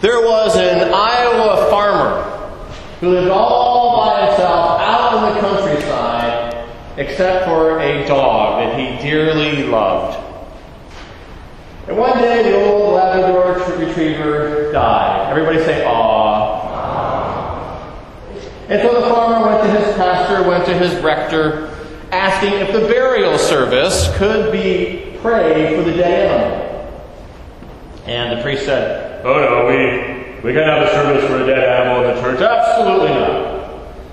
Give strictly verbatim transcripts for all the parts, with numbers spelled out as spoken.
There was an Iowa farmer who lived all by himself out in the countryside, except for a dog that he dearly loved. And one day the old Labrador retriever died. Everybody say, "Aw." And so the farmer went to his pastor, went to his rector, asking if the burial service could be prayed for the dead animal. And the priest said, "Oh no, we we can't have a service for a dead animal in the church. Absolutely not.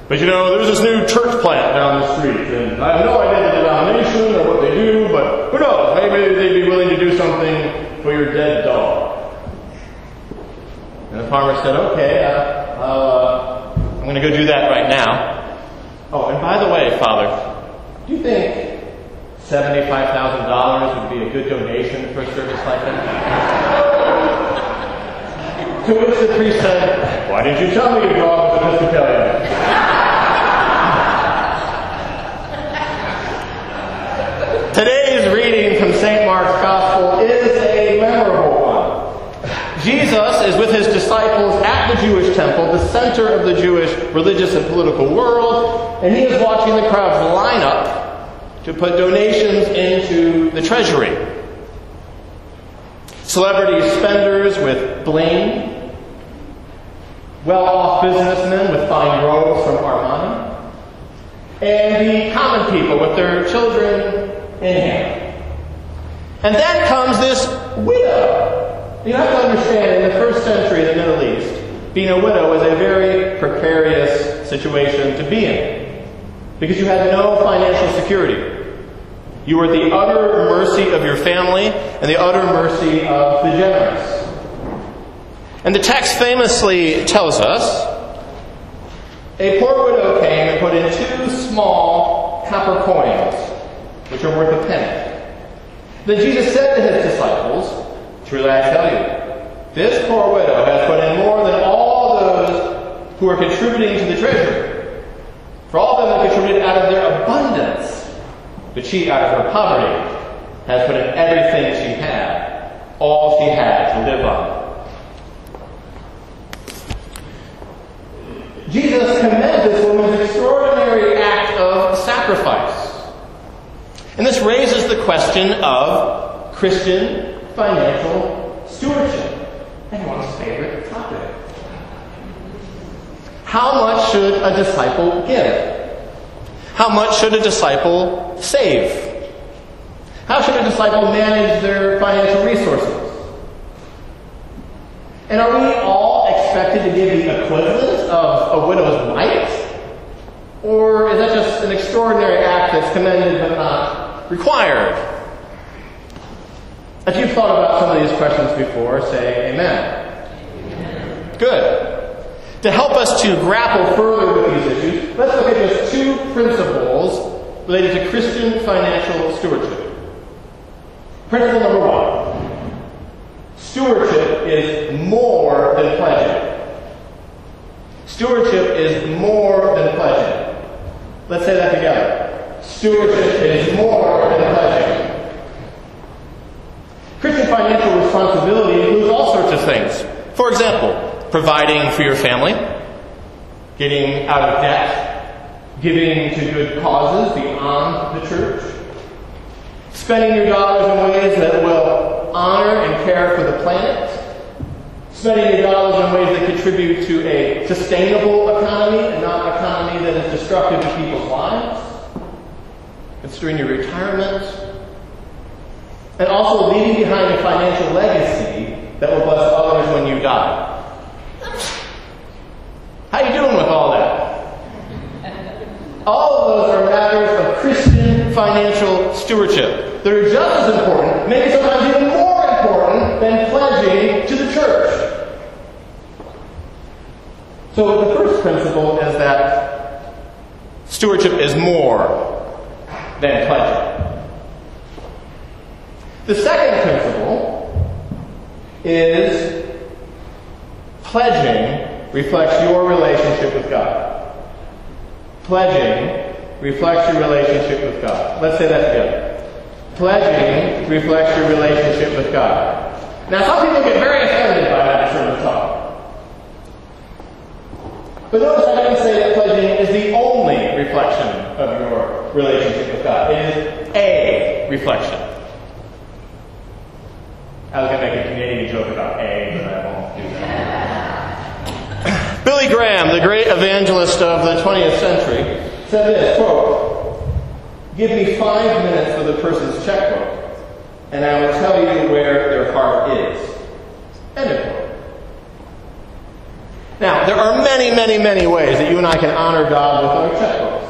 But you know, there's this new church plant down the street, and I have no idea the denomination or what they do, but who knows? Maybe they'd be willing to do something for your dead dog." And the farmer said, "Okay, uh, uh, I'm going to go do that right now. Oh, and by the way, Father, do you think seventy-five thousand dollars would be a good donation for a service like that?" To which the priest said, "Why didn't you tell me your dog was supposed to kill you?" Today's reading from Saint Mark's Gospel is a memorable one. Jesus is with his disciples at the Jewish temple, the center of the Jewish religious and political world, and he is watching the crowds line up to put donations into the treasury. Celebrity spenders with bling, well-off businessmen with fine robes from Armani, and the common people with their children in hand. And then comes this widow. You have to understand, in the first century in the Middle East, being a widow was a very precarious situation to be in, because you had no financial security. You were the utter mercy of your family and the utter mercy of the generous. And the text famously tells us, "A poor widow came and put in two small copper coins, which are worth a penny. Then Jesus said to his disciples, 'Truly I tell you, this poor widow has put in more than all those who are contributing to the treasury. For all of them have contributed out of their abundance, but she out of her poverty has put in everything she had, all she had to live on.'" Jesus commends this woman's extraordinary act of sacrifice. And this raises the question of Christian financial stewardship, everyone's favorite topic. How much should a disciple give? How much should a disciple save? How should a disciple manage their financial resources? And are we all expected to give the equivalent of a widow's mite? Or is that just an extraordinary act that's commended but not required? If you've thought about some of these questions before, say amen. Amen. Good. To help us to grapple further with these issues, let's look at just two principles related to Christian financial stewardship. Principle number one, stewardship is more than pledging. Stewardship is more than pledging. Let's say that together. Stewardship is more than pledging. Christian financial responsibility includes all sorts of things. For example, providing for your family, getting out of debt, giving to good causes beyond the church, spending your dollars in ways that will honor and care for the planet, spending your dollars in ways that contribute to a sustainable economy and not an economy that is destructive to people's lives, considering your retirement, and also leaving behind a financial legacy that will bless others when you die. How you doing with all that? All of those are matters of Christian financial stewardship that are just as important, maybe sometimes even more important than pledging to the church. So the first principle is that stewardship is more than pledging. The second principle is pledging reflects your relationship with God. Pledging reflects your relationship with God. Let's say that together. Pledging reflects your relationship with God. Now, some people get very offended by that sort of talk. But notice I didn't say that pledging is the only reflection of your relationship with God. It is a reflection. I was going to make a Canadian joke about A, but I won't do that. Billy Graham, the great evangelist of the twentieth century, said this, quote, "Give me five minutes with a person's checkbook, and I will tell you where their heart is." End of quote. Now, there are many, many, many ways that you and I can honor God with our checkbooks.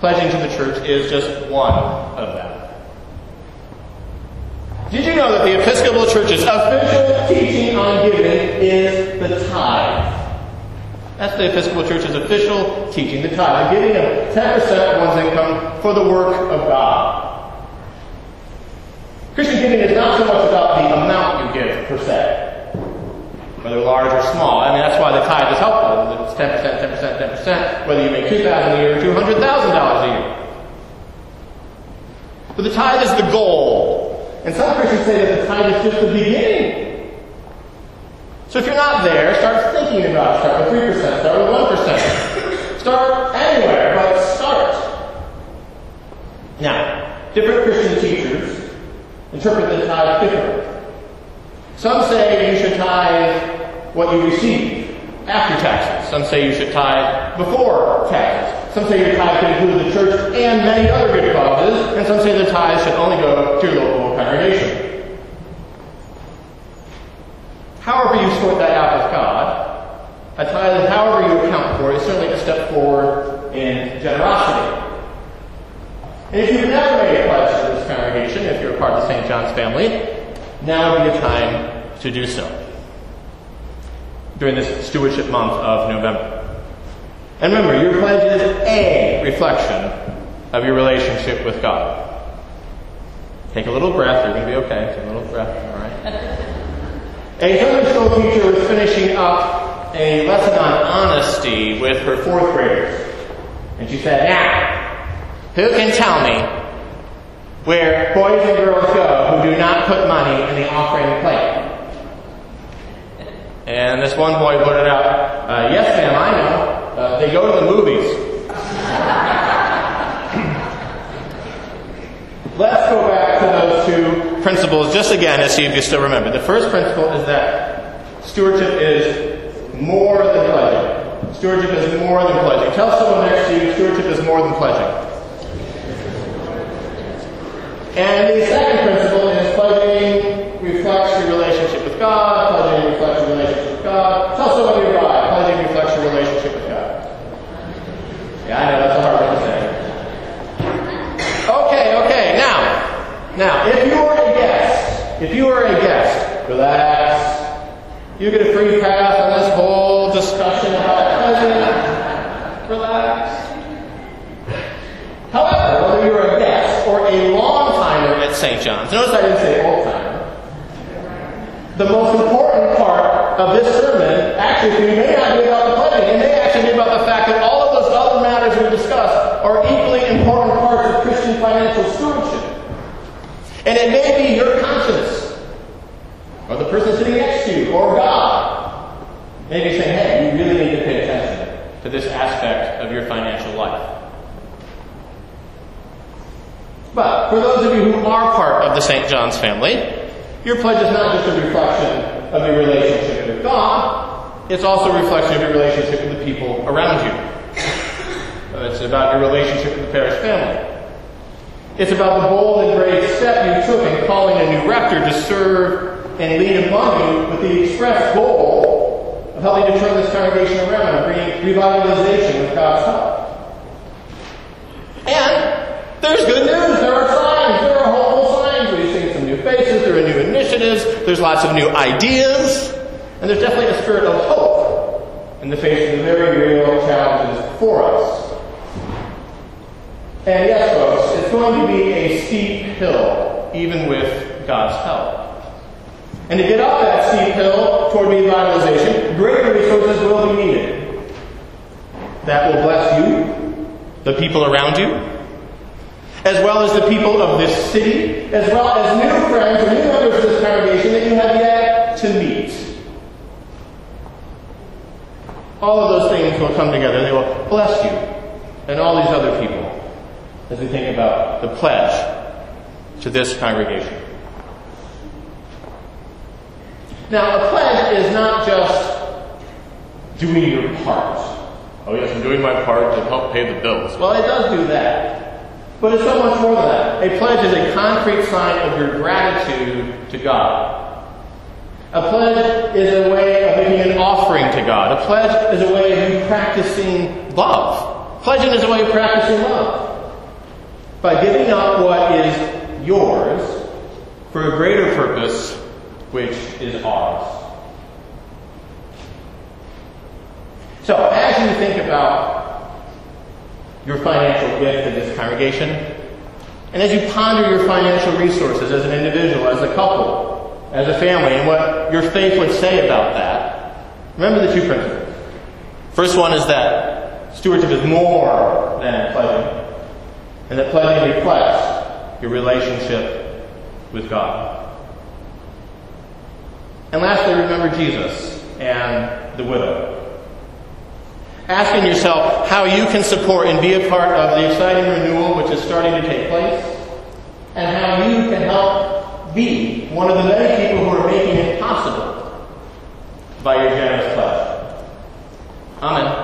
Pledging to the church is just one of them. Did you know that the Episcopal Church's official teaching on giving is the tithe? That's the Episcopal Church's official teaching, the tithe. Giving of ten percent of one's income for the work of God. Christian giving is not so much about the amount you give, per se, whether large or small. I mean, that's why the tithe is helpful. It's ten percent, ten percent, ten percent, whether you make two thousand dollars a year or two hundred thousand dollars a year. But the tithe is the goal. And some Christians say that the tithe is just the beginning. So if you're not there, start thinking about it. Start with three percent. Start with one percent. Start anywhere, but start. Now, different Christian teachers interpret the tithe differently. Some say you should tithe what you receive after taxes. Some say you should tithe before taxes. Some say your tithe can include the church and many other good causes, and some say the tithe should only go to your local congregation. However you sort that out with God, a tithe, however you account for it, is certainly a step forward in generosity. And if you've never made a pledge to this congregation, if you're a part of the Saint John's family, now would be the time to do so, during this stewardship month of November. And remember, your pledge is a reflection of your relationship with God. Take a little breath. You're going to be okay. Take a little breath. All right. A Sunday school teacher was finishing up a lesson on honesty with her fourth graders. And she said, "Now, who can tell me where boys and girls go who do not put money in the offering plate?" And this one boy blurted out, uh, "Yes, ma'am, I know. Uh, they go to the movies." Let's go back to those two principles just again and see if you still remember. The first principle is that stewardship is more than pledging. Stewardship is more than pledging. Tell someone next to you, stewardship is more than pledging. And the second principle is pledging reflects your relationship with God. Pledging reflects your relationship with God. Tell someone nearby, pledging reflects your relationship with God. Yeah, I know, that's a hard one to say. Okay, okay, now, now, if you are a guest, if you are a guest, relax. You get a free pass on this whole discussion about pledging. Relax. However, whether you are a guest or a long-timer at Saint John's, notice I didn't say old-timer, the most important part of this sermon actually for you may not be about the pledging, it may actually be about the fact that all of those other matters we discuss are equally important parts of Christian financial stewardship. And it may be your conscience, or the person sitting next to you, or God, maybe saying, "Hey, you really need to pay attention to this aspect of your financial life." But for those of you who are part of the Saint John's family, your pledge is not just a reflection of your relationship with God, it's also a reflection of your relationship with the people around you. It's about your relationship with the parish family. It's about the bold and brave step you took in calling a new rector to serve and lead among you with the express goal of helping to turn this congregation around and bringing revitalization with God's help. And there's good news. There are signs. There are hopeful signs. We've seen some new faces. There are new initiatives. There's lots of new ideas. And there's definitely a spirit of hope in the face of the very real challenges before us. And yes, folks, it's going to be a steep hill, even with God's help. And to get up that steep hill toward revitalization, greater resources will be needed. That will bless you, the people around you, as well as the people of this city, as well as new friends or new members of this congregation that you have yet to meet. All of those things will come together. They will bless you and all these other people as we think about the pledge to this congregation. Now, a pledge is not just doing your part. Oh, yes, I'm doing my part to help pay the bills. Well, it does do that. But it's so much more than that. A pledge is a concrete sign of your gratitude to God. A pledge is a way of making an offering to God. A pledge is a way of you practicing love. Pledging is a way of practicing love. By giving up what is yours for a greater purpose, which is ours. So, as you think about your financial gift to this congregation, and as you ponder your financial resources as an individual, as a couple, as a family, and what your faith would say about that, remember the two principles. First one is that stewardship is more than pledging, and that pledging reflects your relationship with God. And lastly, remember Jesus and the widow. Asking yourself how you can support and be a part of the exciting renewal which is starting to take place, and how you can help be one of the many people who are making it possible by your generous pledge. Amen.